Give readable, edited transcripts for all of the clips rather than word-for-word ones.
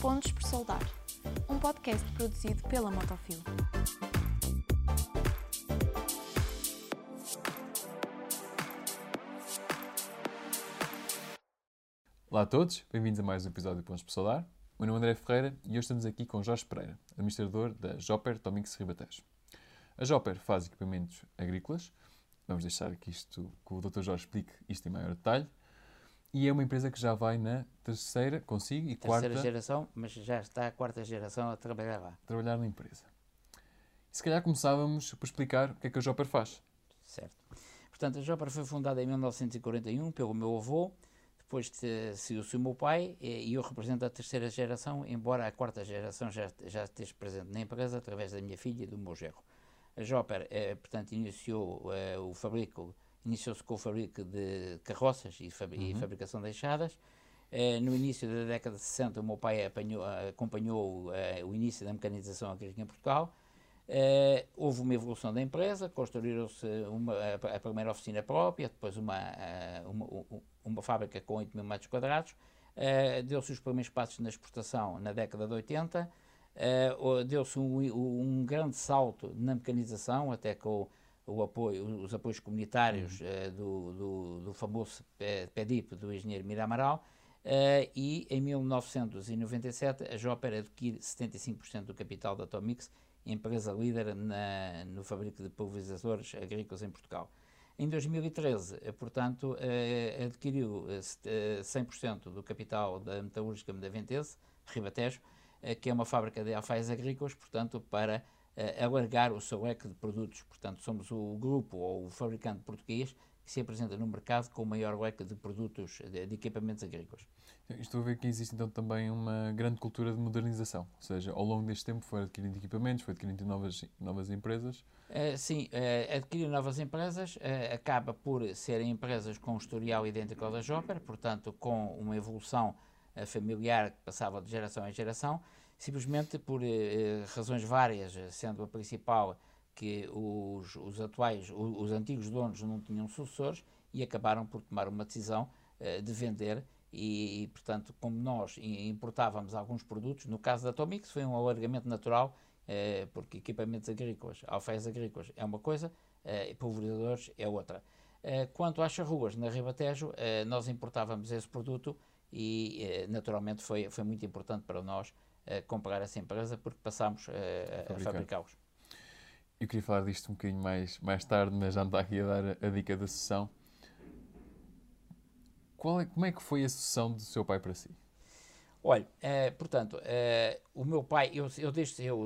Pontos por Soldar, um podcast produzido pela Motofil. Olá a todos, bem-vindos a mais um episódio de Pontos por Soldar. Meu nome é André Ferreira e hoje estamos aqui com Jorge Pereira, administrador da Joper Tomix Ribatejo. A Joper faz equipamentos agrícolas. Vamos deixar que o Dr. Jorge explique isto em maior detalhe. E é uma empresa que já vai na terceira, consigo, e quarta... Terceira geração, mas já está a quarta geração a trabalhar lá. Trabalhar na empresa. Se calhar começávamos por explicar o que é que a Joper faz. Certo. Portanto, a Joper foi fundada em 1941 pelo meu avô, depois que seguiu-se o meu pai, e eu represento a terceira geração, embora a quarta geração já esteja presente na empresa, através da minha filha e do meu genro. A Joper, portanto, iniciou-se com o fabrico de carroças e fabricação de enxadas. No início da década de 60, o meu pai acompanhou o início da mecanização agrícola em Portugal. Houve uma evolução da empresa, construíram-se a primeira oficina própria, depois uma fábrica com 8 mil metros quadrados. Deu-se os primeiros passos na exportação na década de 80. Deu-se um grande salto na mecanização, até com os apoios comunitários do famoso PEDIP, do engenheiro Mira Amaral, e em 1997 a Joper adquire 75% do capital da Tomix, empresa líder no fabrico de pulverizadores agrícolas em Portugal. Em 2013, portanto, adquiriu 100% do capital da Metalúrgica Medaventes, Ribatejo, que é uma fábrica de alfaias agrícolas, portanto, para alargar o seu leque de produtos. Portanto, somos o grupo ou o fabricante português que se apresenta no mercado com o maior leque de produtos, de equipamentos agrícolas. Estou a ver que existe então também uma grande cultura de modernização, ou seja, ao longo deste tempo foi adquirindo equipamentos, foi adquirindo novas empresas. Sim, adquirir novas empresas acaba por serem empresas com um historial idêntico ao da Joper, portanto com uma evolução familiar que passava de geração em geração, simplesmente por razões várias, sendo a principal que os antigos donos não tinham sucessores e acabaram por tomar uma decisão de vender e, portanto, como nós importávamos alguns produtos, no caso da Tomix foi um alargamento natural, porque equipamentos agrícolas, alfaias agrícolas é uma coisa, pulverizadores é outra. Quanto às charruas na Ribatejo, nós importávamos esse produto e, naturalmente, foi muito importante para nós comprar essa empresa, porque passámos a fabricá-los. Eu queria falar disto um bocadinho mais tarde, mas já me está aqui a dar a dica da sucessão. Como é que foi a sucessão do seu pai para si? Olha, portanto, o meu pai, eu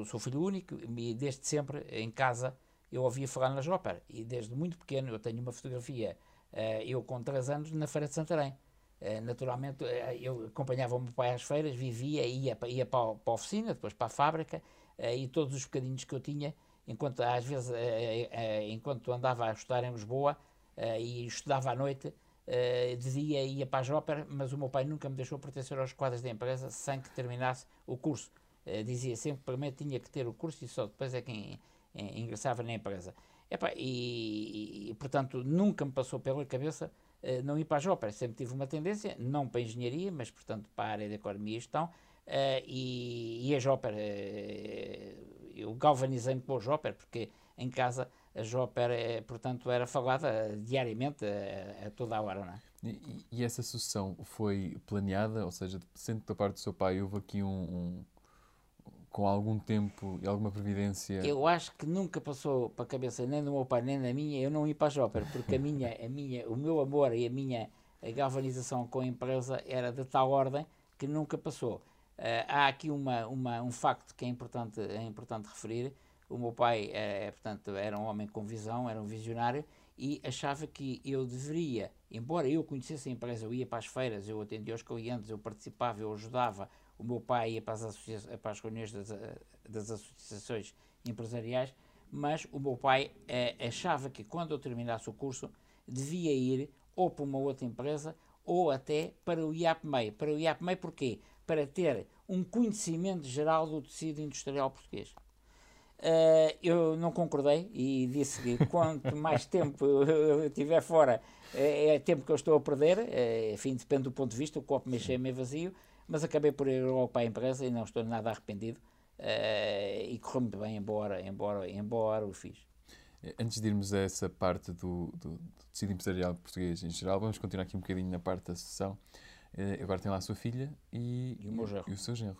sou filho único e desde sempre em casa eu ouvia falar na Joper e desde muito pequeno eu tenho uma fotografia, eu com 3 anos, na Feira de Santarém. Naturalmente, eu acompanhava o meu pai às feiras, vivia, ia para a oficina, depois para a fábrica, e todos os bocadinhos que eu tinha, enquanto andava a estudar em Lisboa e estudava à noite, de dia ia para a Joper, mas o meu pai nunca me deixou pertencer aos quadros da empresa sem que terminasse o curso. Dizia sempre que primeiro tinha que ter o curso e só depois é que ingressava na empresa. Portanto, nunca me passou pela cabeça não ir para a Joper, sempre tive uma tendência, não para a engenharia, mas, portanto, para a área de economia e gestão, e a Joper, eu galvanizei-me com a Joper, porque em casa a Joper, portanto, era falada diariamente, a toda a hora, não é? E essa sucessão foi planeada, ou seja, sendo da parte do seu pai, houve aqui com algum tempo e alguma previdência? Eu acho que nunca passou para a cabeça nem do meu pai nem da minha, eu não ia para a Joper, porque o meu amor e a minha galvanização com a empresa era de tal ordem que nunca passou. Há aqui um facto que é importante referir. O meu pai, portanto, era um homem com visão, era um visionário e achava que eu deveria, embora eu conhecesse a empresa, eu ia para as feiras, eu atendia aos clientes, eu participava, eu ajudava. O meu pai ia para as reuniões das associações empresariais, mas o meu pai achava que quando eu terminasse o curso devia ir ou para uma outra empresa ou até para o IAPMEI. Para o IAPMEI porquê? Para ter um conhecimento geral do tecido industrial português. Eu não concordei e disse que quanto mais tempo eu estiver fora é tempo que eu estou a perder, enfim, depende do ponto de vista, o copo meio cheio, meio vazio. mas acabei por ir logo para a empresa e não estou nada arrependido, e correu muito bem, embora o fiz. Antes de irmos a essa parte do tecido empresarial português em geral, vamos continuar aqui um bocadinho na parte da associação. Agora tem lá a sua filha e o seu genro.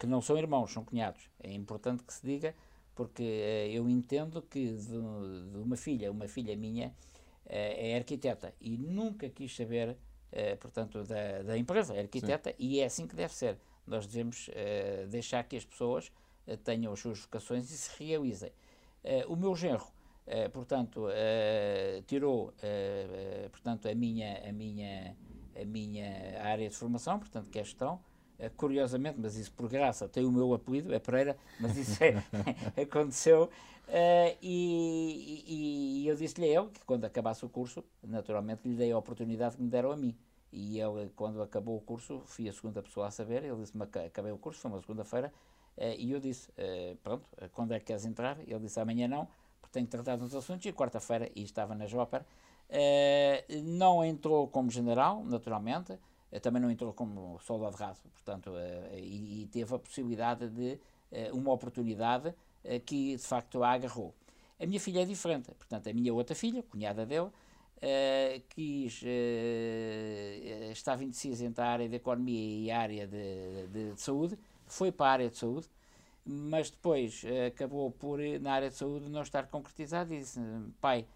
Que não são irmãos, são cunhados. É importante que se diga, porque eu entendo que de uma filha minha é arquiteta e nunca quis saber, portanto, da empresa, é arquiteta. Sim. E é assim que deve ser. Nós devemos deixar que as pessoas tenham as suas vocações e se realizem. O meu genro, portanto, tirou, portanto, a minha área de formação, portanto, que é gestão. Curiosamente, mas isso por graça, tem o meu apelido, é Pereira, mas isso aconteceu, e eu disse-lhe a ele que quando acabasse o curso, naturalmente lhe dei a oportunidade que me deram a mim, e ele, quando acabou o curso, fui a segunda pessoa a saber, ele disse-me, acabei o curso, foi uma segunda-feira, e eu disse, pronto, quando é que queres entrar? Ele disse, amanhã não, porque tenho tratado uns assuntos, e quarta-feira, e estava na Joper, não entrou como general, naturalmente, também não entrou como soldado de raso, portanto, e teve a possibilidade de uma oportunidade que, de facto, a agarrou. A minha filha é diferente, portanto, a minha outra filha, cunhada dele, estava indecisa entre a área de economia e a área de saúde, foi para a área de saúde, mas depois acabou por, na área de saúde, não estar concretizada e disse, pai,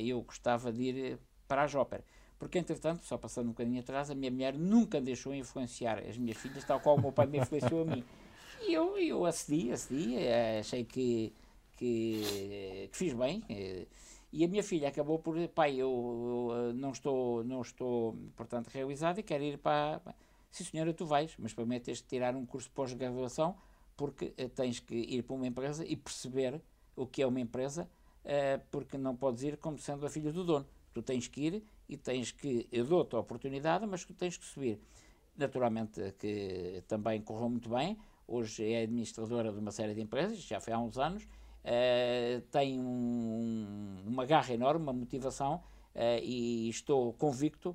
eu gostava de ir para a Joper. Porque, entretanto, só passando um bocadinho atrás, a minha mulher nunca deixou influenciar as minhas filhas, tal qual o meu pai me influenciou a mim. E eu acedi, achei que fiz bem. E a minha filha acabou por, pai, eu não estou, portanto, realizada e quero ir para... Sim, senhora, tu vais, mas primeiro tens de tirar um curso de pós-graduação, porque tens que ir para uma empresa e perceber o que é uma empresa, porque não podes ir como sendo a filha do dono. Tu tens que ir... e tens que, eu dou-te a oportunidade, mas tu tens que subir. Naturalmente que também correu muito bem, hoje é administradora de uma série de empresas, já foi há uns anos, tem uma garra enorme, uma motivação, e estou convicto,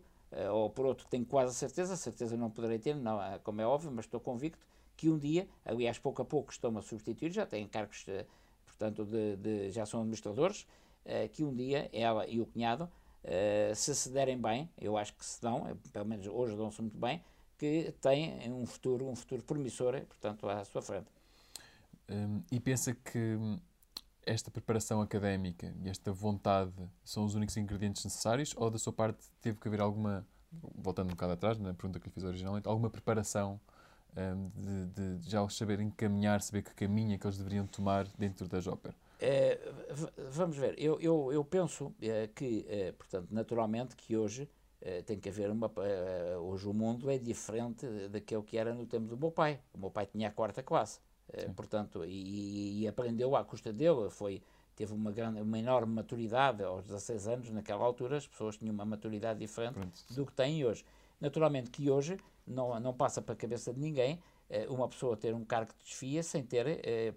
ou por outro tenho quase certeza não poderei ter, não, como é óbvio, mas estou convicto que um dia, aliás pouco a pouco estão-me a substituir, já têm cargos, portanto, já são administradores, que um dia ela e o cunhado, se derem bem, eu acho que se dão, pelo menos hoje dão-se muito bem, que têm um futuro promissor, portanto, à sua frente. E pensa que esta preparação académica e esta vontade são os únicos ingredientes necessários ou da sua parte teve que haver alguma, voltando um bocado atrás, na pergunta que lhe fiz originalmente, alguma preparação de já os saberem caminhar, saber que caminho é que eles deveriam tomar dentro da Joper? Vamos ver, eu penso que, portanto, naturalmente que hoje tem que haver hoje o mundo é diferente daquele que era no tempo do meu pai. O meu pai tinha a quarta classe, portanto, e aprendeu à custa dele, teve uma enorme maturidade aos 16 anos, naquela altura as pessoas tinham uma maturidade diferente do que têm hoje. Naturalmente que hoje não passa para a cabeça de ninguém uma pessoa ter um cargo de chefia sem ter,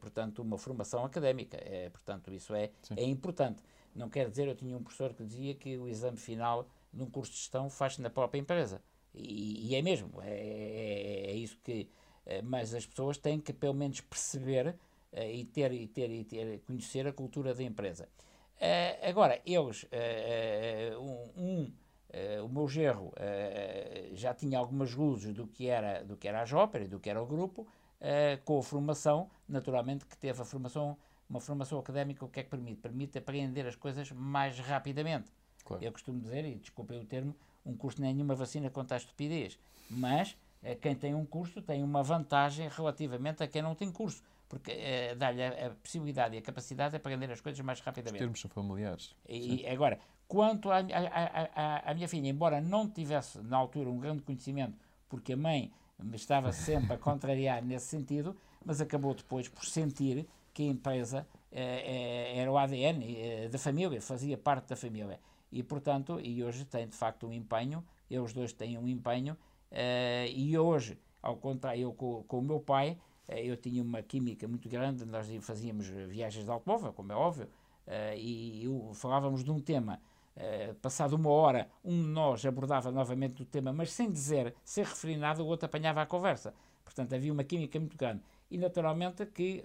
portanto, uma formação académica. Portanto, isso é importante. Não quer dizer, eu tinha um professor que dizia que o exame final de um curso de gestão faz-se na própria empresa. E é mesmo, é isso que... mas as pessoas têm que, pelo menos, perceber conhecer a cultura da empresa. Agora, eles... o meu genro já tinha algumas luzes do que era a Joper e do que era o grupo, com a formação, naturalmente que teve uma formação académica, o que é que permite? Permite apreender as coisas mais rapidamente. Claro. Eu costumo dizer, e desculpem o termo, um curso nem nenhuma vacina contra a estupidez, mas quem tem um curso tem uma vantagem relativamente a quem não tem curso, porque dá-lhe a possibilidade e a capacidade de aprender as coisas mais rapidamente. Os termos são familiares. E agora... Quanto à minha filha, embora não tivesse na altura um grande conhecimento, porque a mãe me estava sempre a contrariar nesse sentido, mas acabou depois por sentir que a empresa era o ADN da família, fazia parte da família. E, portanto, hoje tem de facto um empenho, eles dois têm um empenho, e hoje, ao contrário, eu com o meu pai, eu tinha uma química muito grande, nós fazíamos viagens de automóvel, como é óbvio, e falávamos de um tema passado uma hora, um de nós abordava novamente o tema, mas sem dizer, sem referir nada, o outro apanhava a conversa. Portanto, havia uma química muito grande. E, naturalmente, que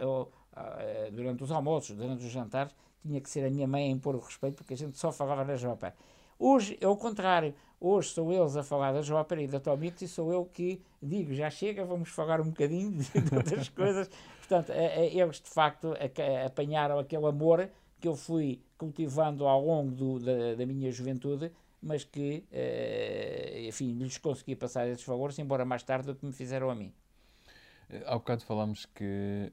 durante os almoços, durante os jantares, tinha que ser a minha mãe a impor o respeito, porque a gente só falava da Joper. Hoje é o contrário. Hoje sou eles a falar da Joper e da Tomix, e sou eu que digo, já chega, vamos falar um bocadinho de outras coisas. Portanto, eles, de facto, apanharam aquele amor que eu fui cultivando ao longo da minha juventude, mas que, enfim, lhes consegui passar esses valores, embora mais tarde do que me fizeram a mim. Há bocado falámos que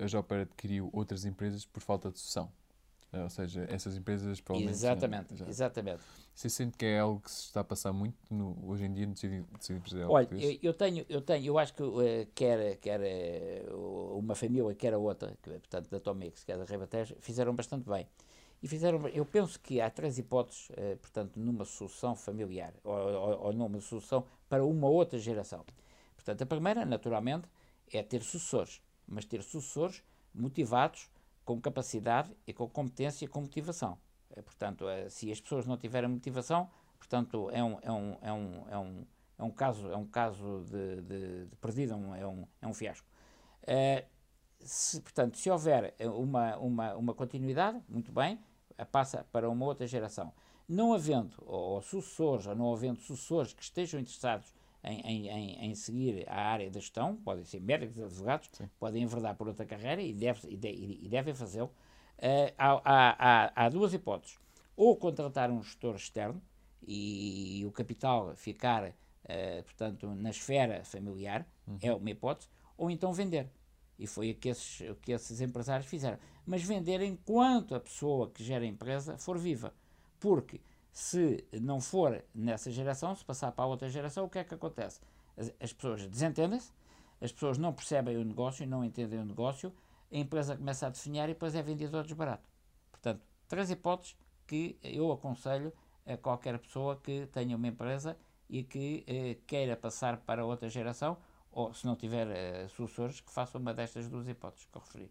a Joper adquiriu outras empresas por falta de sucessão. Ou seja, essas empresas provavelmente... Exatamente, não, exatamente. Você sente que é algo que se está a passar muito hoje em dia no tecido empresarial? Olha, eu acho que quer uma família, quer a outra, que, portanto, da Tomix, que é da Ribatejo, fizeram bastante bem. E fizeram, eu penso que há três hipóteses, portanto, numa solução familiar, ou numa solução para uma outra geração. Portanto, a primeira, naturalmente, é ter sucessores, mas ter sucessores motivados, com capacidade e com competência e com motivação. Portanto, se as pessoas não tiverem motivação, portanto, é um caso de perdido, é um fiasco. Portanto, se houver uma continuidade, muito bem, passa para uma outra geração. Não havendo sucessores, ou não havendo sucessores que estejam interessados em seguir a área da gestão, podem ser médicos, advogados, sim, podem enverdar por outra carreira e devem fazê-lo. Há duas hipóteses. Ou contratar um gestor externo e o capital ficar, portanto, na esfera familiar, é uma hipótese, ou então vender. E foi o que esses empresários fizeram. Mas vender enquanto a pessoa que gera a empresa for viva. Porque se não for nessa geração, se passar para a outra geração, o que é que acontece? As pessoas desentendem-se, as pessoas não percebem o negócio, não entendem o negócio, a empresa começa a definhar e depois é vendida ao desbarato. Portanto, três hipóteses que eu aconselho a qualquer pessoa que tenha uma empresa e que queira passar para outra geração, ou se não tiver sucessores, que faça uma destas duas hipóteses que eu referi.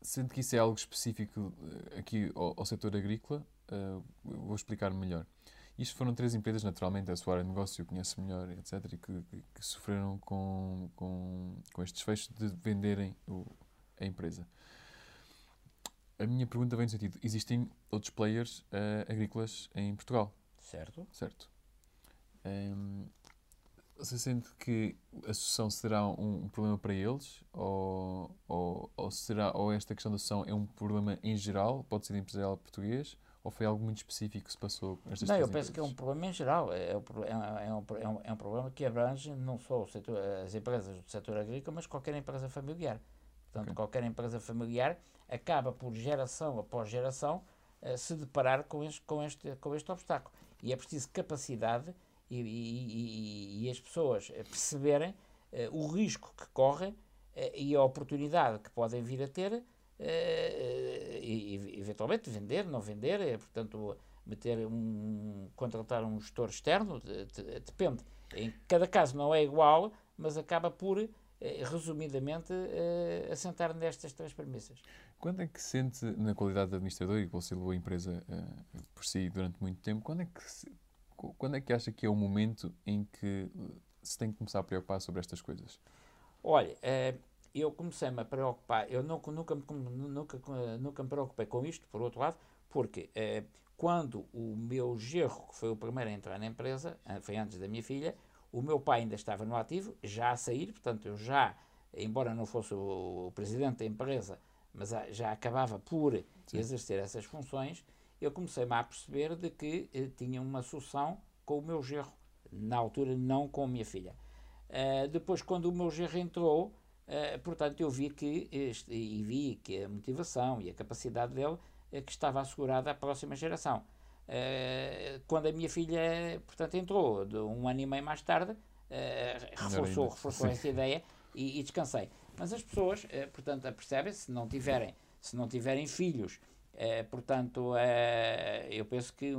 Sente que isso é algo específico aqui ao setor agrícola? Vou explicar melhor. Isto foram três empresas, naturalmente, a sua área de negócio conhece melhor, etc., e que sofreram com este desfecho de venderem a empresa. A minha pergunta vem no sentido, existem outros players agrícolas em Portugal? Certo. Certo. Você sente que a sucessão será um problema para eles? Ou esta questão da sucessão é um problema em geral? Pode ser empresarial português? Ou foi algo muito específico que se passou com estas? Não, eu penso que é um problema em geral. É um problema que abrange não só as empresas do setor agrícola, mas qualquer empresa familiar. Portanto, okay, qualquer empresa familiar acaba por geração após geração se deparar com este obstáculo. E é preciso capacidade e as pessoas perceberem o risco que correm e a oportunidade que podem vir a ter e eventualmente vender, não vender, portanto contratar um gestor externo, depende. Em cada caso não é igual, mas acaba por, resumidamente, assentar nestas três premissas. Quando é que se sente, na qualidade de administrador, e que você levou a empresa por si durante muito tempo, quando é que acha que é o momento em que se tem que começar a preocupar sobre estas coisas? Olha, eu comecei-me a preocupar, eu nunca me preocupei com isto, por outro lado, porque quando o meu genro, que foi o primeiro a entrar na empresa, foi antes da minha filha, o meu pai ainda estava no ativo, já a sair, portanto eu já, embora não fosse o presidente da empresa, mas já acabava por, sim, exercer essas funções, eu comecei-me a perceber de que tinha uma solução com o meu genro, na altura não com a minha filha. Depois, quando o meu genro entrou, portanto, eu vi que a motivação e a capacidade dele que estava assegurada à próxima geração. Quando a minha filha, portanto, entrou, de um ano e meio mais tarde, reforçou essa ideia e descansei. Mas as pessoas, portanto, apercebem-se, se não tiverem filhos. Portanto, eu penso que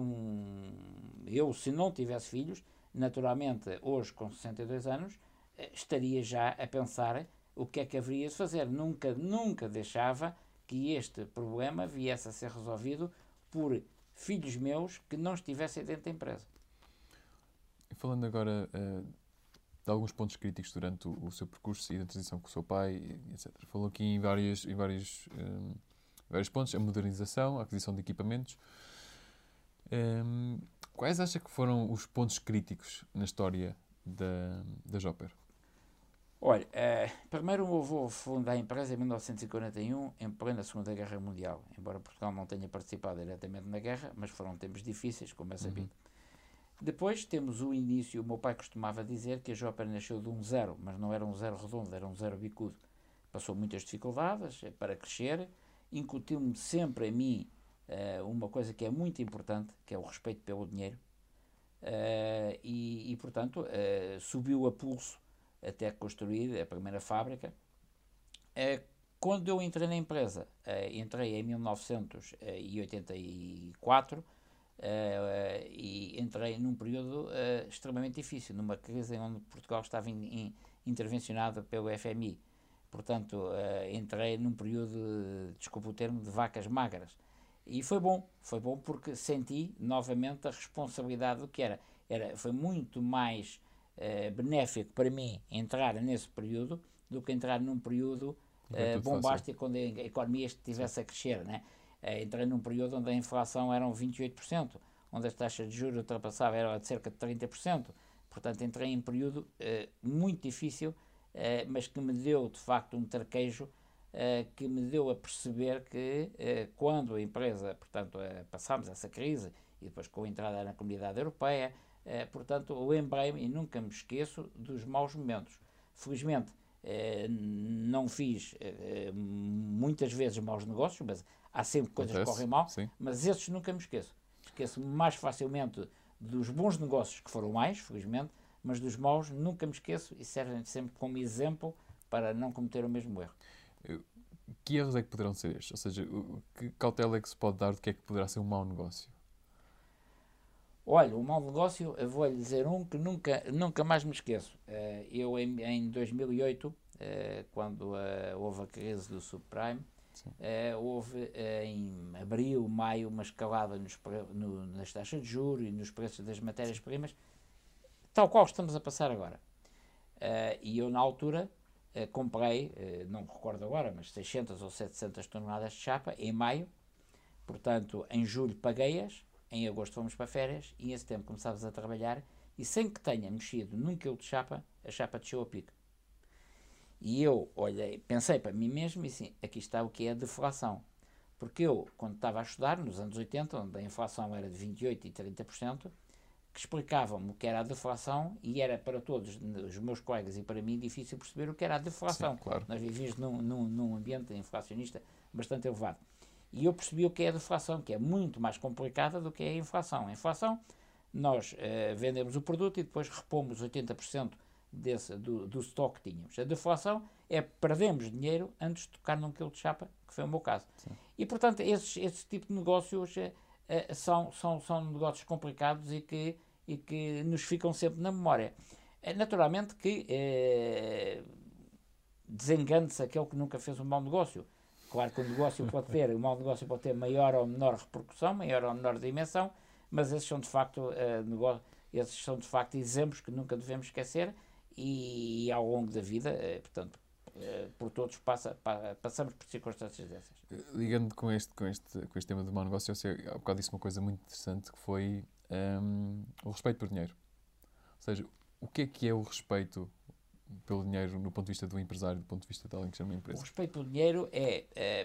se não tivesse filhos, naturalmente, hoje com 62 anos, estaria já a pensar o que é que haveria de fazer. Nunca deixava que este problema viesse a ser resolvido por filhos meus que não estivessem dentro da empresa. Falando agora de alguns pontos críticos durante o seu percurso e da transição com o seu pai, etc. Falou aqui em vários pontos, a modernização, a aquisição de equipamentos. Quais acha que foram os pontos críticos na história da Joper? Olha, primeiro o meu avô fundou a empresa em 1941, em plena Segunda Guerra Mundial. Embora Portugal não tenha participado diretamente na guerra, mas foram tempos difíceis, como é sabido. Depois temos o início. O meu pai costumava dizer que a Joper nasceu de um zero, mas não era um zero redondo, era um zero bicudo. Passou muitas dificuldades para crescer, incutiu-me sempre a mim uma coisa que é muito importante, que é o respeito pelo dinheiro, portanto, subiu a pulso até construir a primeira fábrica. Quando eu entrei na empresa, entrei em 1984, e entrei num período extremamente difícil, numa crise onde Portugal estava intervencionado pelo FMI. Portanto, entrei num período, desculpa o termo, de vacas magras. E foi bom porque senti novamente a responsabilidade do que era. Foi muito mais benéfico para mim entrar nesse período do que entrar num período bombástico quando a economia estivesse a crescer, né? Entrei num período onde a inflação eram 28%, onde as taxas de juros ultrapassavam era de cerca de 30%, portanto entrei em um período muito difícil, mas que me deu de facto um traquejo, que me deu a perceber que quando a empresa, portanto, passámos essa crise, e depois com a entrada na Comunidade Europeia, portanto, lembrei-me, e nunca me esqueço, dos maus momentos. Felizmente, não fiz muitas vezes maus negócios, mas há sempre coisas que correm mal, sim. Mas esses nunca me esqueço. Esqueço-me mais facilmente dos bons negócios, que foram mais, felizmente, mas dos maus nunca me esqueço e servem sempre como exemplo para não cometer o mesmo erro. Que erros é que poderão ser estes? Ou seja, que cautela é que se pode dar do que é que poderá ser um mau negócio? Olha, o mau negócio, eu vou-lhe dizer um que nunca mais me esqueço. Eu, em 2008, quando houve a crise do subprime, houve em abril, maio, uma escalada nas taxas de juros e nos preços das matérias-primas, tal qual estamos a passar agora. E eu, na altura, comprei, não me recordo agora, mas 600 ou 700 toneladas de chapa em maio. Portanto, em julho paguei-as, em agosto fomos para férias e em setembro começámos a trabalhar e sem que tenha mexido num quilo de chapa, a chapa desceu a pico. E eu olhei, pensei para mim mesmo e assim, aqui está o que é a deflação. Porque eu, quando estava a estudar, nos anos 80, onde a inflação era de 28% e 30%, que explicavam-me o que era a deflação e era para todos os meus colegas e para mim difícil perceber o que era a deflação. Sim, claro. Nós vivíamos num ambiente inflacionista bastante elevado. E eu percebi o que é a deflação, que é muito mais complicada do que é a inflação. A inflação, nós vendemos o produto e depois repomos 80% do estoque que tínhamos. A deflação é perdemos dinheiro antes de tocar num quilo de chapa, que foi o meu caso. Sim. E, portanto, esse tipo de negócios são negócios complicados e que nos ficam sempre na memória. Naturalmente que desengane-se aquele que nunca fez um mau negócio. Claro que o mau negócio pode ter maior ou menor repercussão, maior ou menor dimensão, mas esses são de facto, exemplos que nunca devemos esquecer e ao longo da vida, portanto, por todos passamos por circunstâncias dessas. Ligando com este tema do mau negócio, há bocado disse uma coisa muito interessante que foi o respeito pelo dinheiro. Ou seja, o que é o respeito pelo dinheiro, no ponto de vista do empresário, do ponto de vista de alguém que chama a empresa? O respeito pelo dinheiro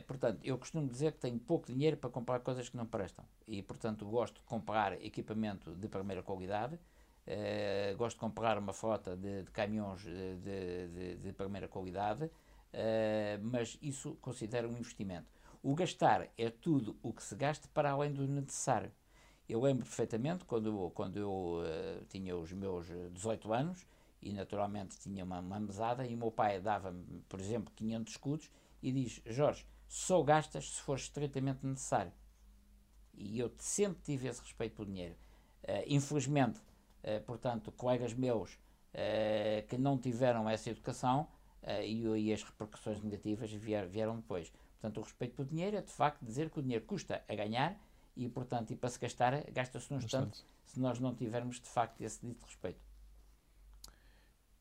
portanto, eu costumo dizer que tenho pouco dinheiro para comprar coisas que não prestam. E, portanto, gosto de comprar equipamento de primeira qualidade, gosto de comprar uma frota de caminhões de primeira qualidade, mas isso considero um investimento. O gastar é tudo o que se gaste para além do necessário. Eu lembro perfeitamente, quando eu tinha os meus 18 anos, e naturalmente tinha uma mesada e o meu pai dava-me, por exemplo, 500 escudos e diz, Jorge, só gastas se for estritamente necessário. E eu sempre tive esse respeito pelo dinheiro. Infelizmente, portanto, colegas meus que não tiveram essa educação e as repercussões negativas vieram depois. Portanto, o respeito pelo dinheiro é de facto dizer que o dinheiro custa a ganhar e, portanto, e para se gastar, gasta-se num stand, se nós não tivermos, de facto, esse dito respeito.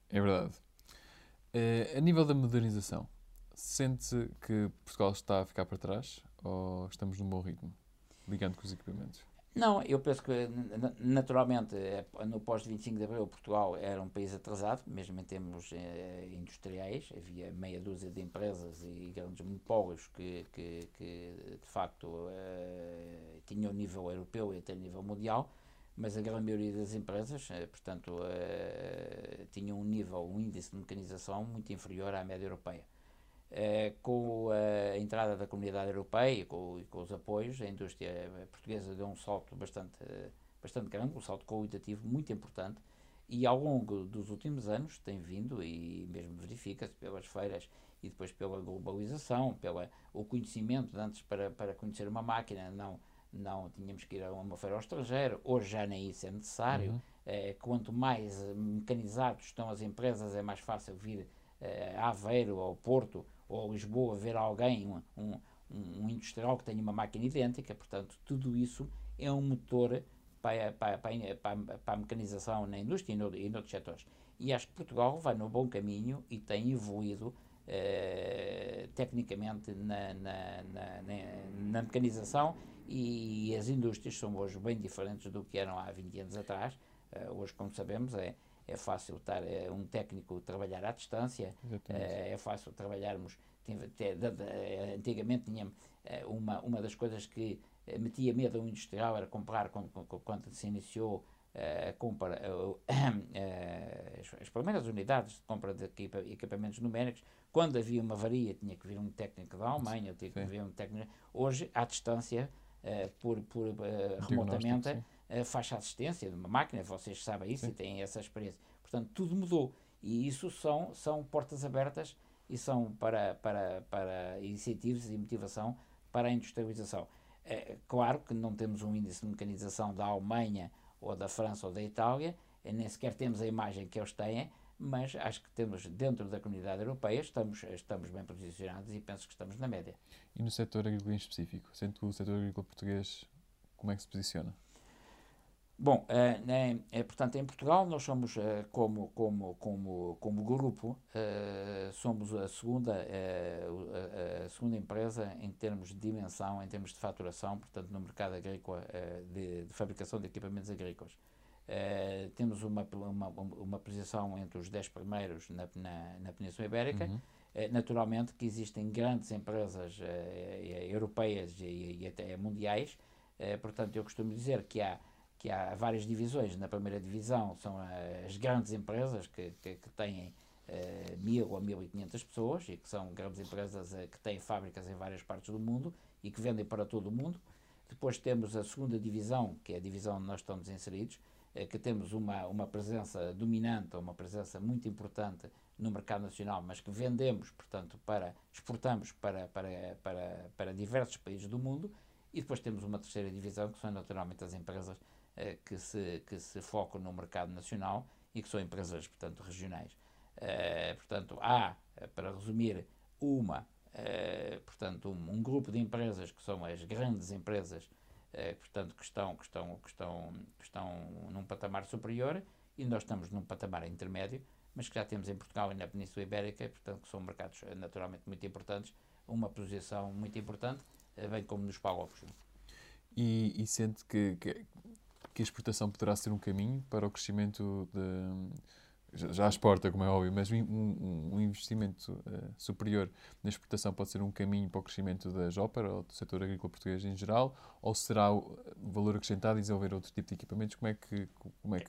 É verdade. A nível da modernização, sente-se que Portugal está a ficar para trás ou estamos num bom ritmo, ligando com os equipamentos? Não, eu penso que, naturalmente, no pós-25 de Abril, Portugal era um país atrasado, mesmo em termos industriais. Havia meia dúzia de empresas e grandes monopólios que de facto, tinham nível europeu e até nível mundial, mas a grande maioria das empresas, portanto, tinham um índice de mecanização muito inferior à média europeia. Com a entrada da Comunidade Europeia e com os apoios, a indústria portuguesa deu um salto bastante grande, um salto qualitativo muito importante, e ao longo dos últimos anos tem vindo, e mesmo verifica-se pelas feiras e depois pela globalização, o conhecimento. Antes, para conhecer uma máquina, não tínhamos que ir a uma feira ao estrangeiro, hoje já nem isso é necessário. Quanto mais mecanizados estão as empresas, é mais fácil vir a Aveiro, ao Porto, ou a Lisboa, ver alguém, um industrial que tenha uma máquina idêntica. Portanto, tudo isso é um motor para a mecanização na indústria e noutros setores. E acho que Portugal vai no bom caminho e tem evoluído tecnicamente na mecanização, e as indústrias são hoje bem diferentes do que eram há 20 anos atrás. Hoje, como sabemos, é fácil estar um técnico trabalhar à distância, é fácil trabalharmos. Antigamente tínhamos uma das coisas que metia medo a um industrial era comprar, quando se iniciou a compra, as primeiras unidades de compra de equipamentos numéricos. Quando havia uma avaria, tinha que vir um técnico da Alemanha, tinha que vir um técnico. Hoje, à distância, remotamente, faz a assistência de uma máquina, vocês sabem isso. Sim. E têm essa experiência. Portanto, tudo mudou, e isso são portas abertas e são para incentivos e motivação para a industrialização. É claro que não temos um índice de mecanização da Alemanha ou da França ou da Itália, nem sequer temos a imagem que eles têm, mas acho que temos, dentro da Comunidade Europeia, estamos bem posicionados e penso que estamos na média. E no setor agrícola em específico, sendo que o setor agrícola português, como é que se posiciona? Bom, portanto, em Portugal nós somos, como grupo, somos a segunda empresa em termos de dimensão, em termos de faturação, portanto, no mercado agrícola, de fabricação de equipamentos agrícolas. Temos uma posição entre os 10 primeiros na Península Ibérica. Uhum. Naturalmente que existem grandes empresas europeias e até mundiais. Portanto, eu costumo dizer que há várias divisões. Na primeira divisão são as grandes empresas que têm 1.000 ou 1.500 pessoas, e que são grandes empresas que têm fábricas em várias partes do mundo e que vendem para todo o mundo. Depois temos a segunda divisão, que é a divisão onde nós estamos inseridos, que temos uma presença dominante, uma presença muito importante no mercado nacional, mas que vendemos, portanto, exportamos para diversos países do mundo. E depois temos uma terceira divisão, que são naturalmente as empresas que se focam no mercado nacional e que são empresas, portanto, regionais. Portanto, há, para resumir, um grupo de empresas que são as grandes empresas, portanto, que estão num patamar superior, e nós estamos num patamar intermédio, mas que já temos em Portugal e na Península Ibérica, portanto, que são mercados naturalmente muito importantes, uma posição muito importante, bem como nos palopos. E sente que a exportação poderá ser um caminho para o crescimento já exporta, como é óbvio, mas um investimento superior na exportação pode ser um caminho para o crescimento da Joper ou do setor agrícola português em geral, ou será o valor acrescentado e desenvolver outro tipo de equipamentos? Como é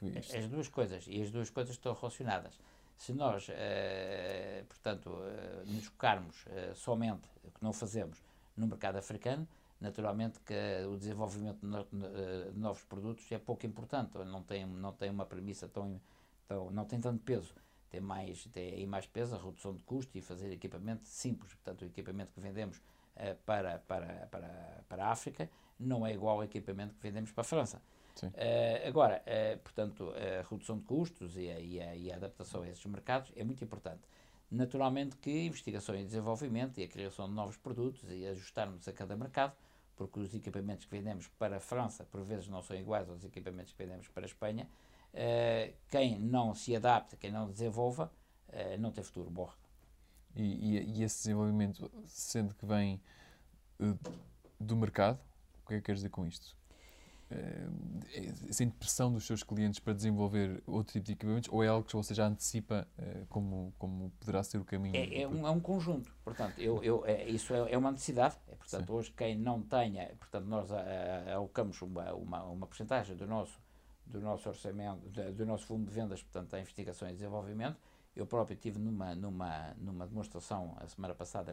que isto? As duas coisas, e as duas coisas estão relacionadas. Se nós, nos focarmos somente, o que não fazemos, no mercado africano, naturalmente que o desenvolvimento de novos produtos é pouco importante, não tem uma premissa não tem tanto peso, tem mais peso a redução de custo e fazer equipamento simples. Portanto, o equipamento que vendemos para a África não é igual ao equipamento que vendemos para a França. Agora, portanto, a redução de custos e a adaptação a esses mercados é muito importante. Naturalmente que a investigação e desenvolvimento e a criação de novos produtos e ajustarmos a cada mercado porque os equipamentos que vendemos para a França, por vezes, não são iguais aos equipamentos que vendemos para a Espanha. Quem não se adapta, quem não desenvolva, não tem futuro, morre. E esse desenvolvimento, sendo que vem do mercado, o que é que queres dizer com isto? Sente pressão dos seus clientes para desenvolver outro tipo de equipamentos, ou é algo que você já antecipa como poderá ser o caminho? É um conjunto, portanto, isso é uma necessidade, portanto, sim. Hoje quem não tenha, portanto, nós alocamos uma porcentagem do nosso orçamento, do nosso volume de vendas, portanto, à investigação e desenvolvimento. Eu próprio estive numa demonstração a semana passada,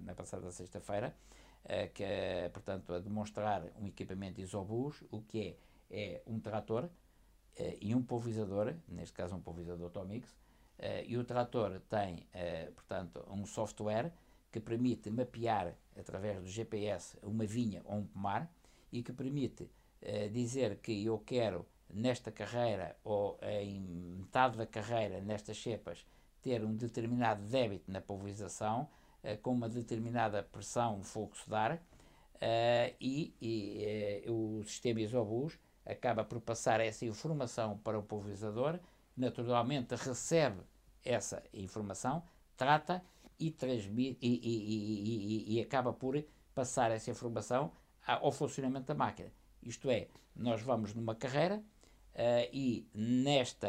na passada sexta-feira, que é, portanto, a demonstrar um equipamento Isobus, o que é um trator e um pulverizador, neste caso um pulverizador Tomix, e o trator tem, portanto, um software que permite mapear, através do GPS, uma vinha ou um pomar, e que permite dizer que eu quero, nesta carreira ou em metade da carreira, nestas cepas, ter um determinado débito na pulverização, com uma determinada pressão, fogo solar, o sistema Isobus acaba por passar essa informação para o pulverizador, naturalmente recebe essa informação, trata e transmite, e acaba por passar essa informação ao funcionamento da máquina. Isto é, nós vamos numa carreira, e nesta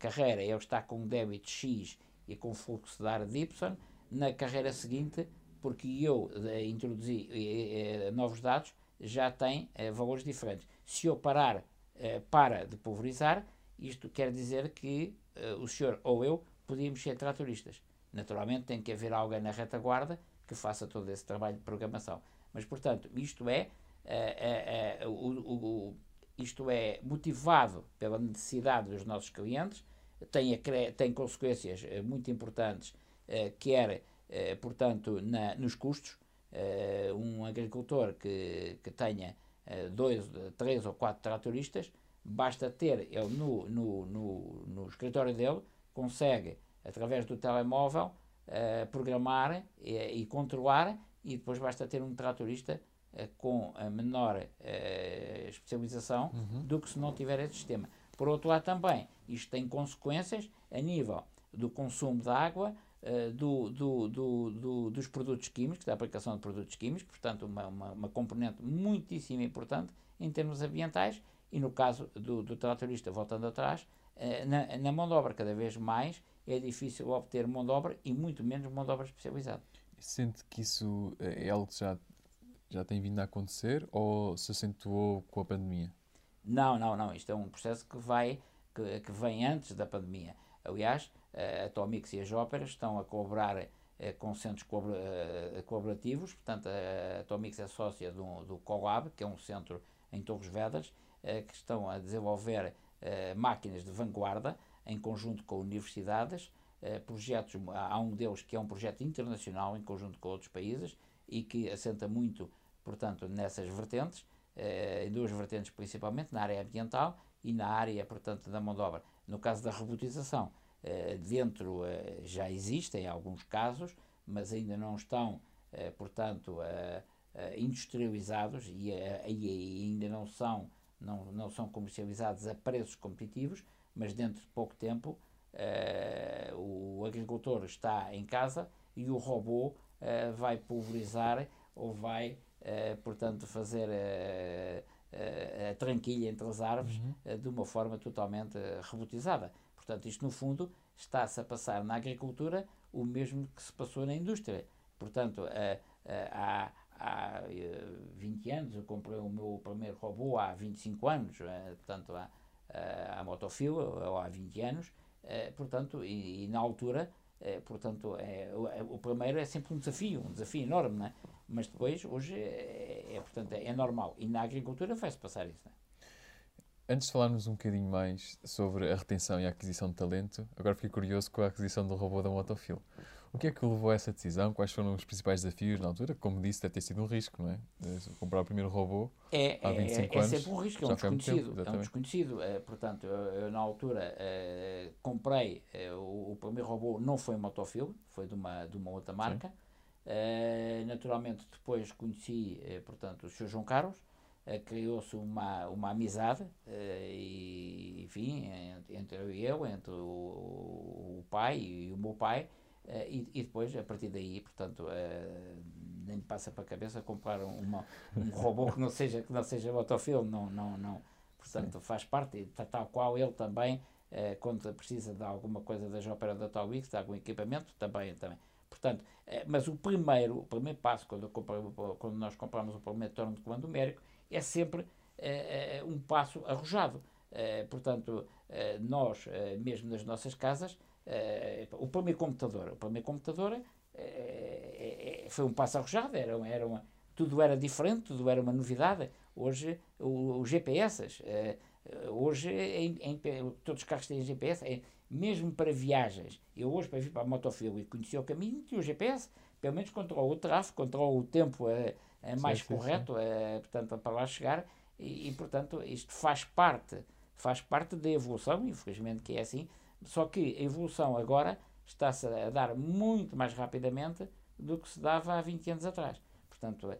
carreira ele está com um débito X e com fluxo de ar de Y, na carreira seguinte, porque eu introduzi novos dados, já tem valores diferentes. Se eu parar para de pulverizar, isto quer dizer que o senhor ou eu podíamos ser tratoristas. Naturalmente tem que haver alguém na retaguarda que faça todo esse trabalho de programação. Mas, portanto, isto é motivado pela necessidade dos nossos clientes, tem consequências muito importantes, quer, portanto, nos custos. Um agricultor que tenha 2, 3 ou 4 tratoristas, basta ter ele no escritório dele, consegue, através do telemóvel, programar e controlar, e depois basta ter um tratorista com a menor especialização, uhum, do que se não tiver esse sistema. Por outro lado também, isto tem consequências a nível do consumo de água, dos produtos químicos, da aplicação de produtos químicos, portanto uma componente muitíssimo importante em termos ambientais, e no caso do tratorista, voltando atrás, na mão de obra, cada vez mais é difícil obter mão de obra, e muito menos mão de obra especializada. Sente que isso é algo que já tem vindo a acontecer, ou se acentuou com a pandemia? Não, isto é um processo que vem antes da pandemia. Aliás, a Tomix e a Joper estão a colaborar com centros colaborativos. Portanto, a Tomix é sócia do Coab, que é um centro em Torres Vedras, que estão a desenvolver máquinas de vanguarda em conjunto com universidades. Projetos, há um deles que é um projeto internacional em conjunto com outros países, e que assenta muito, portanto, nessas vertentes, em duas vertentes principalmente, na área ambiental e na área, portanto, da mão de obra. No caso da robotização, dentro já existem alguns casos, mas ainda não estão, portanto, industrializados, e ainda não são comercializados a preços competitivos, mas dentro de pouco tempo o agricultor está em casa e o robô vai pulverizar, ou vai, portanto, fazer a tranquilha entre as árvores, uhum, de uma forma totalmente robotizada. Portanto, isto, no fundo, está-se a passar na agricultura o mesmo que se passou na indústria. Portanto, há 20 anos eu comprei o meu primeiro robô, há 25 anos, portanto, a Motofil, há 20 anos, portanto, e na altura... portanto, o primeiro é sempre um desafio enorme, não é? Mas depois, hoje, portanto, é normal. E na agricultura faz-se passar isso, não é? Antes de falarmos um bocadinho mais sobre a retenção e a aquisição de talento, agora fiquei curioso com a aquisição do robô da Motofil. O que é que levou a essa decisão? Quais foram os principais desafios na altura? Como disse, deve ter sido um risco, não é? Comprar o primeiro robô há 25 anos. É sempre um risco, é um desconhecido. Portanto, eu na altura comprei o primeiro robô, não foi Motofil, foi de uma outra marca, Naturalmente depois conheci, portanto, o Sr. João Carlos, criou-se uma amizade, e, enfim, entre eu e ele, entre o pai e o meu pai, e depois, a partir daí, portanto, nem me passa para a cabeça comprar um robô que não seja Motofil, não. Portanto, faz parte, tal qual ele também, quando precisa de alguma coisa da Joper ou da Tomix, de algum equipamento, também. Portanto, mas o primeiro passo, quando nós compramos o primeiro torno de comando numérico, é sempre um passo arrojado. Portanto, nós, mesmo nas nossas casas, o primeiro computador foi um passo arrojado, tudo era diferente, tudo era uma novidade. Hoje, os GPS, hoje todos os carros têm GPS, mesmo para viagens. Eu hoje, para vir para a Motofil e conhecer o caminho, tinha o GPS, pelo menos controla o tráfego, controla o tempo mais correto, portanto, para lá chegar, e portanto, isto faz parte da evolução, infelizmente que é assim, só que a evolução agora está-se a dar muito mais rapidamente do que se dava há 20 anos atrás. Portanto,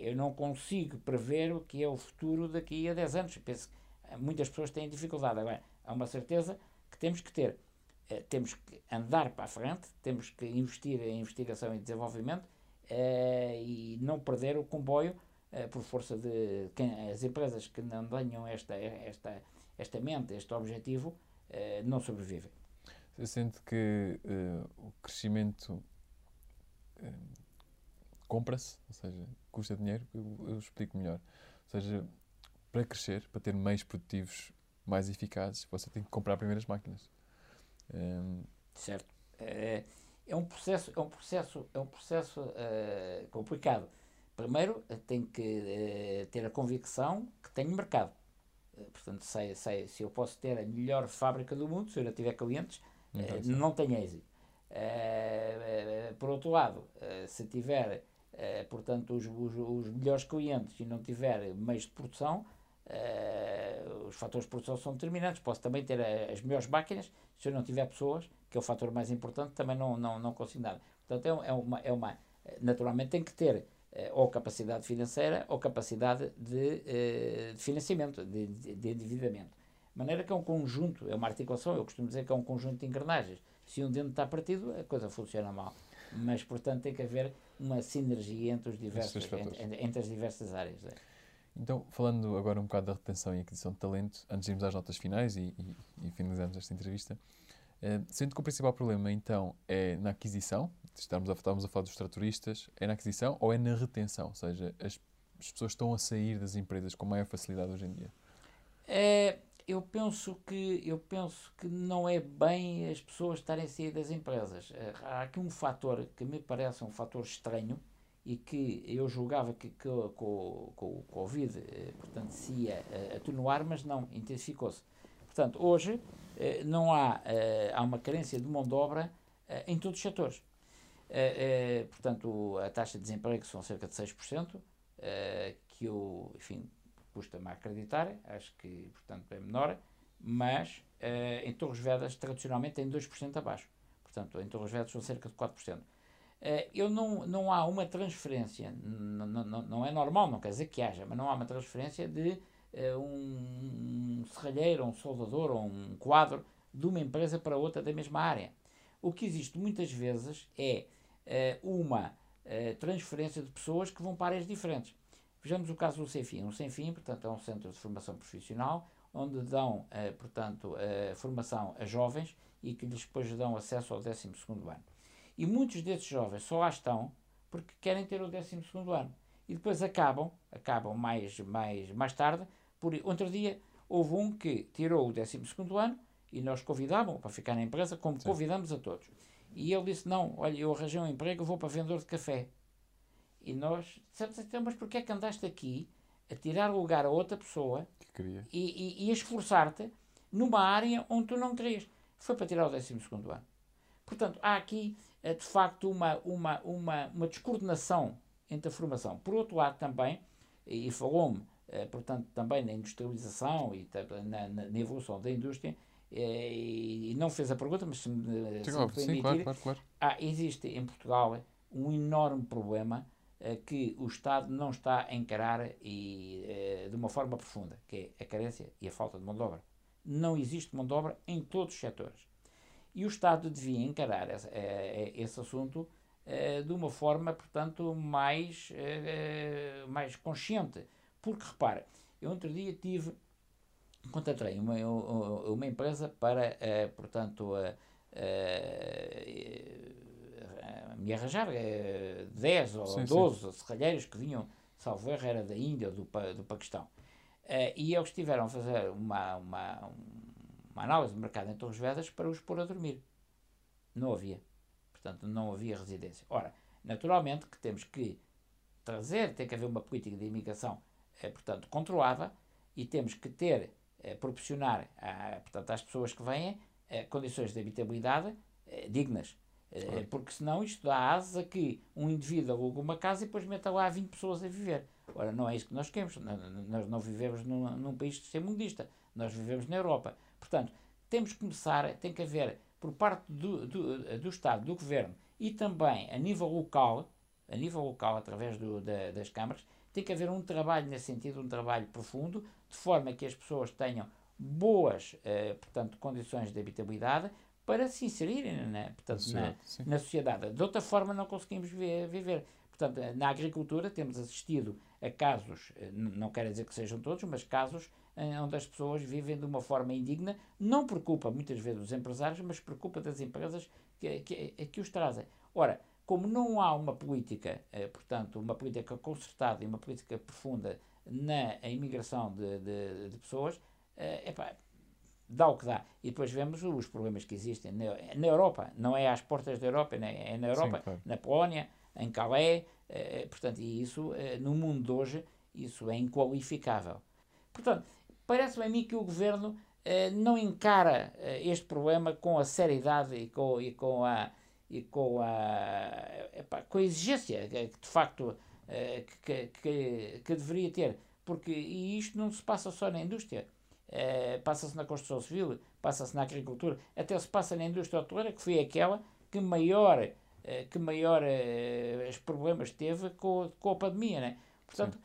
eu não consigo prever o que é o futuro daqui a 10 anos. Penso que muitas pessoas têm dificuldade. Agora, há uma certeza que temos que ter. Temos que andar para a frente, temos que investir em investigação e desenvolvimento e não perder o comboio por força de as empresas que não tenham esta mente, este objetivo, não sobrevivem. Eu sinto que o crescimento compra-se, ou seja, custa dinheiro, eu explico melhor. Ou seja, para crescer, para ter meios produtivos mais eficazes, você tem que comprar primeiro as máquinas. Certo. É um processo complicado. Primeiro, tem que ter a convicção que tem mercado. Portanto, se eu posso ter a melhor fábrica do mundo, se eu não tiver clientes, então, não tenho êxito. Por outro lado, se tiver portanto, os melhores clientes e não tiver meios de produção, os fatores de produção são determinantes. Posso também ter as melhores máquinas, se eu não tiver pessoas, que é o fator mais importante, também não consigo nada. Portanto, naturalmente tem que ter ou capacidade financeira ou capacidade de financiamento, de endividamento. De maneira que é um conjunto, é uma articulação, eu costumo dizer que é um conjunto de engrenagens. Se um dente está partido, a coisa funciona mal. Mas, portanto, tem que haver uma sinergia entre as diversas áreas. Então, falando agora um bocado da retenção e aquisição de talento, antes de irmos às notas finais e finalizarmos esta entrevista, sendo que o principal problema, então, é na aquisição, estamos a falar dos tratoristas, é na aquisição ou é na retenção? Ou seja, as pessoas estão a sair das empresas com maior facilidade hoje em dia? Eu penso que não é bem as pessoas estarem a sair das empresas. Há aqui um fator que me parece um fator estranho e que eu julgava que com o Covid, portanto, se ia atenuar, mas não, intensificou-se. Portanto, hoje não há uma carência de mão de obra em todos os setores. Portanto, a taxa de desemprego são cerca de 6%, que eu, enfim, custa-me a acreditar, acho que, portanto, é menor, mas em Torres Vedras, tradicionalmente, tem 2% abaixo. Portanto, em Torres Vedras são cerca de 4%. Não há uma transferência, não é normal, não quer dizer que haja, mas não há uma transferência de um serralheiro, um soldador, ou um quadro, de uma empresa para outra da mesma área. O que existe muitas vezes é uma transferência de pessoas que vão para áreas diferentes. Vejamos o caso do Sem Fim. O Sem Fim, portanto, é um centro de formação profissional, onde dão, portanto, formação a jovens e que lhes depois dão acesso ao 12º ano. E muitos desses jovens só lá estão porque querem ter o 12º ano. E depois acabam mais tarde. Outro dia, houve um que tirou o 12º ano e nós convidámos para ficar na empresa, como convidamos a todos. E ele disse, não, olha, eu arranjei um emprego, vou para vendedor de café. E nós dissemos, então, mas porquê é que andaste aqui a tirar lugar a outra pessoa e a esforçar-te numa área onde tu não querias? Foi para tirar o 12º ano. Portanto, há aqui, de facto, uma descoordenação entre a formação. Por outro lado, também, e falou-me, portanto, também na industrialização e na evolução da indústria, e não fez a pergunta, mas se me permitir, claro. Existe em Portugal um enorme problema que o Estado não está a encarar e, de uma forma profunda, que é a carência e a falta de mão de obra. Não existe mão de obra em todos os setores. E o Estado devia encarar esse assunto de uma forma, portanto, mais consciente. Porque, repara, eu outro dia contratei uma empresa para, portanto, me arranjar 10 ou 12 serralheiros que vinham, salvo erro, era da Índia ou do Paquistão. E eles tiveram a fazer uma análise de mercado em Torres Vedras para os pôr a dormir. Não havia. Portanto, não havia residência. Ora, naturalmente que temos que trazer, tem que haver uma política de imigração, portanto, controlada, e temos que ter, proporcionar portanto, às pessoas que vêm condições de habitabilidade dignas. Claro. Porque senão isto dá asa que um indivíduo aluga uma casa e depois meta lá 20 pessoas a viver. Ora, não é isso que nós queremos. Nós não vivemos num país terceiro-mundista. Nós vivemos na Europa. Portanto, temos que começar, tem que haver, por parte do Estado, do Governo, e também a nível local através das câmaras, tem que haver um trabalho nesse sentido, um trabalho profundo, de forma que as pessoas tenham boas, portanto, condições de habitabilidade para se inserirem na sociedade. De outra forma não conseguimos viver. Portanto, na agricultura temos assistido a casos, não quero dizer que sejam todos, mas casos onde as pessoas vivem de uma forma indigna, não por culpa muitas vezes dos empresários, mas por culpa das empresas que os trazem. Ora, como não há uma política, portanto, uma política concertada e uma política profunda na imigração de pessoas, dá o que dá. E depois vemos os problemas que existem na Europa, não é às portas da Europa, é na Europa, sim, claro, na Polónia, em Calais, portanto, e isso, no mundo de hoje, isso é inqualificável. Portanto, parece-me a mim que o Governo não encara este problema com a seriedade e com a exigência que de facto que deveria ter, porque isto não se passa só na indústria, passa-se na construção civil, passa-se na agricultura, até se passa na indústria hoteleira, que foi aquela que maiores problemas teve com a pandemia, né? Portanto,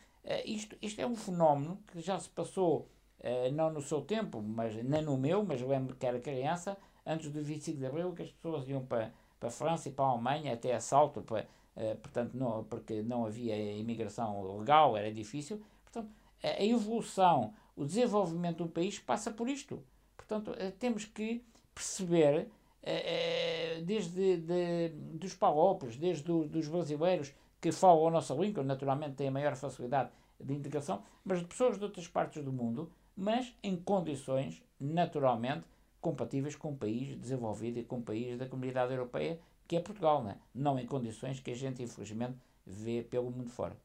isto é um fenómeno que já se passou, não no seu tempo, mas nem no meu, mas lembro que era criança, antes do 25 de Abril, que as pessoas iam para a França e para a Alemanha, até assalto, portanto, não, porque não havia imigração legal, era difícil. Portanto, a evolução, o desenvolvimento do país passa por isto. Portanto, temos que perceber, desde dos palopos, desde dos brasileiros, que falam a nossa língua, naturalmente têm a maior facilidade de integração, mas de pessoas de outras partes do mundo, mas em condições, naturalmente, compatíveis com o país desenvolvido e com o país da Comunidade Europeia, que é Portugal, não é? Não em condições que a gente, infelizmente, vê pelo mundo fora.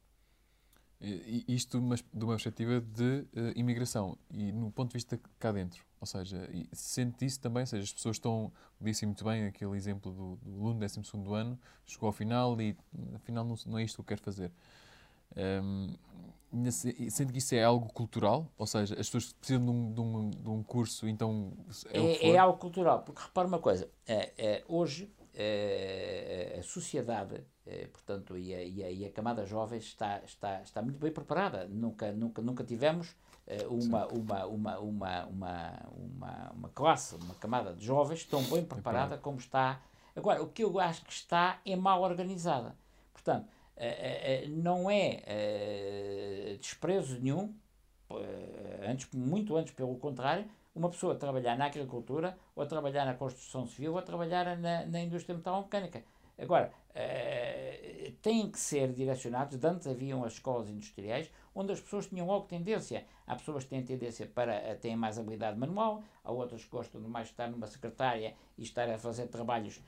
Isto de uma perspectiva de imigração e no ponto de vista cá dentro, ou seja, sente isso também, ou seja, as pessoas estão, disse muito bem aquele exemplo do aluno do 12º ano, chegou ao final e afinal não é isto que eu quero fazer. Sente que isso é algo cultural? Ou seja, as pessoas precisam de um curso, então... É algo cultural, porque repara uma coisa, hoje a sociedade, portanto, e a camada jovem está muito bem preparada. Nunca tivemos uma classe, uma camada de jovens tão bem preparada como está. Agora, o que eu acho que está é mal organizada. Portanto, não é desprezo nenhum, muito antes pelo contrário, uma pessoa trabalhar na agricultura, ou trabalhar na construção civil, ou trabalhar na indústria metalomecânica. Agora, têm que ser direcionados. Antes haviam as escolas industriais, onde as pessoas tinham logo tendência. Há pessoas que têm tendência para ter mais habilidade manual, há outras que gostam de mais estar numa secretária e estar a fazer trabalhos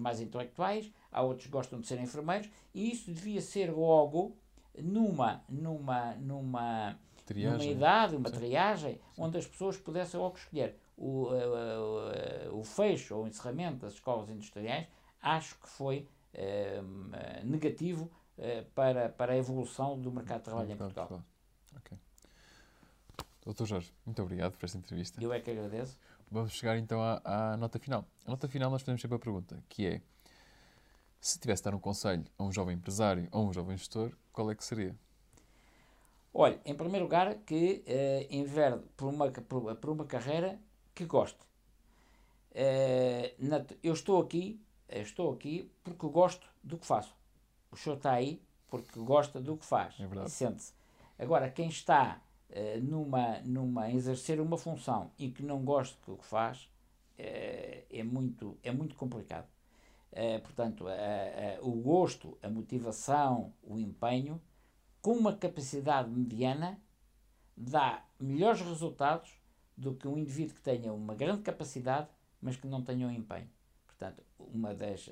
mais intelectuais, há outros que gostam de ser enfermeiros, e isso devia ser logo numa idade, uma triagem, sim, onde as pessoas pudessem logo escolher. O fecho ou o encerramento das escolas industriais acho que foi negativo para a evolução do mercado de trabalho em Portugal. Claro. Okay. Doutor Jorge, muito obrigado por esta entrevista. Eu é que agradeço. vamos chegar então à nota final. A nota final nós fazemos sempre a pergunta, que é, se tivesse de dar um conselho a um jovem empresário ou a um jovem gestor, qual é que seria? Olha, em primeiro lugar, que inverde por uma carreira que goste. Eu estou aqui porque gosto do que faço. O senhor está aí porque gosta do que faz. É verdade. E sente-se. Agora, quem está a exercer uma função e que não gosta do que faz, é muito complicado. Portanto, o gosto, a motivação, o empenho, com uma capacidade mediana, dá melhores resultados do que um indivíduo que tenha uma grande capacidade, mas que não tenha um empenho. Portanto, uma das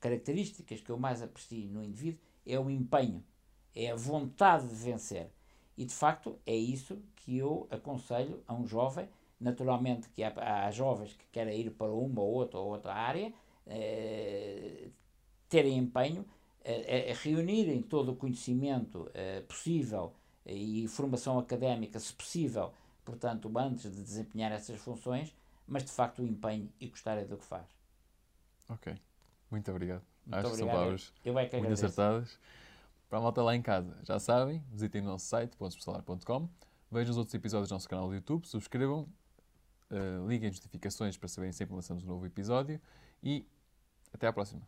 características que eu mais aprecio no indivíduo é o empenho, é a vontade de vencer. E, de facto, é isso que eu aconselho a um jovem. Naturalmente que há jovens que querem ir para uma ou outra área, terem empenho, reunirem todo o conhecimento possível e formação académica, se possível, portanto, antes de desempenhar essas funções, mas de facto o empenho e gostar é do que faz. Ok, muito obrigado. Acho que são palavras muito acertadas. Para a malta lá em casa, já sabem, visitem o nosso site, pontosporsoldar.com, vejam os outros episódios do nosso canal do YouTube, subscrevam, liguem as notificações para saberem sempre que lançamos um novo episódio e até à próxima.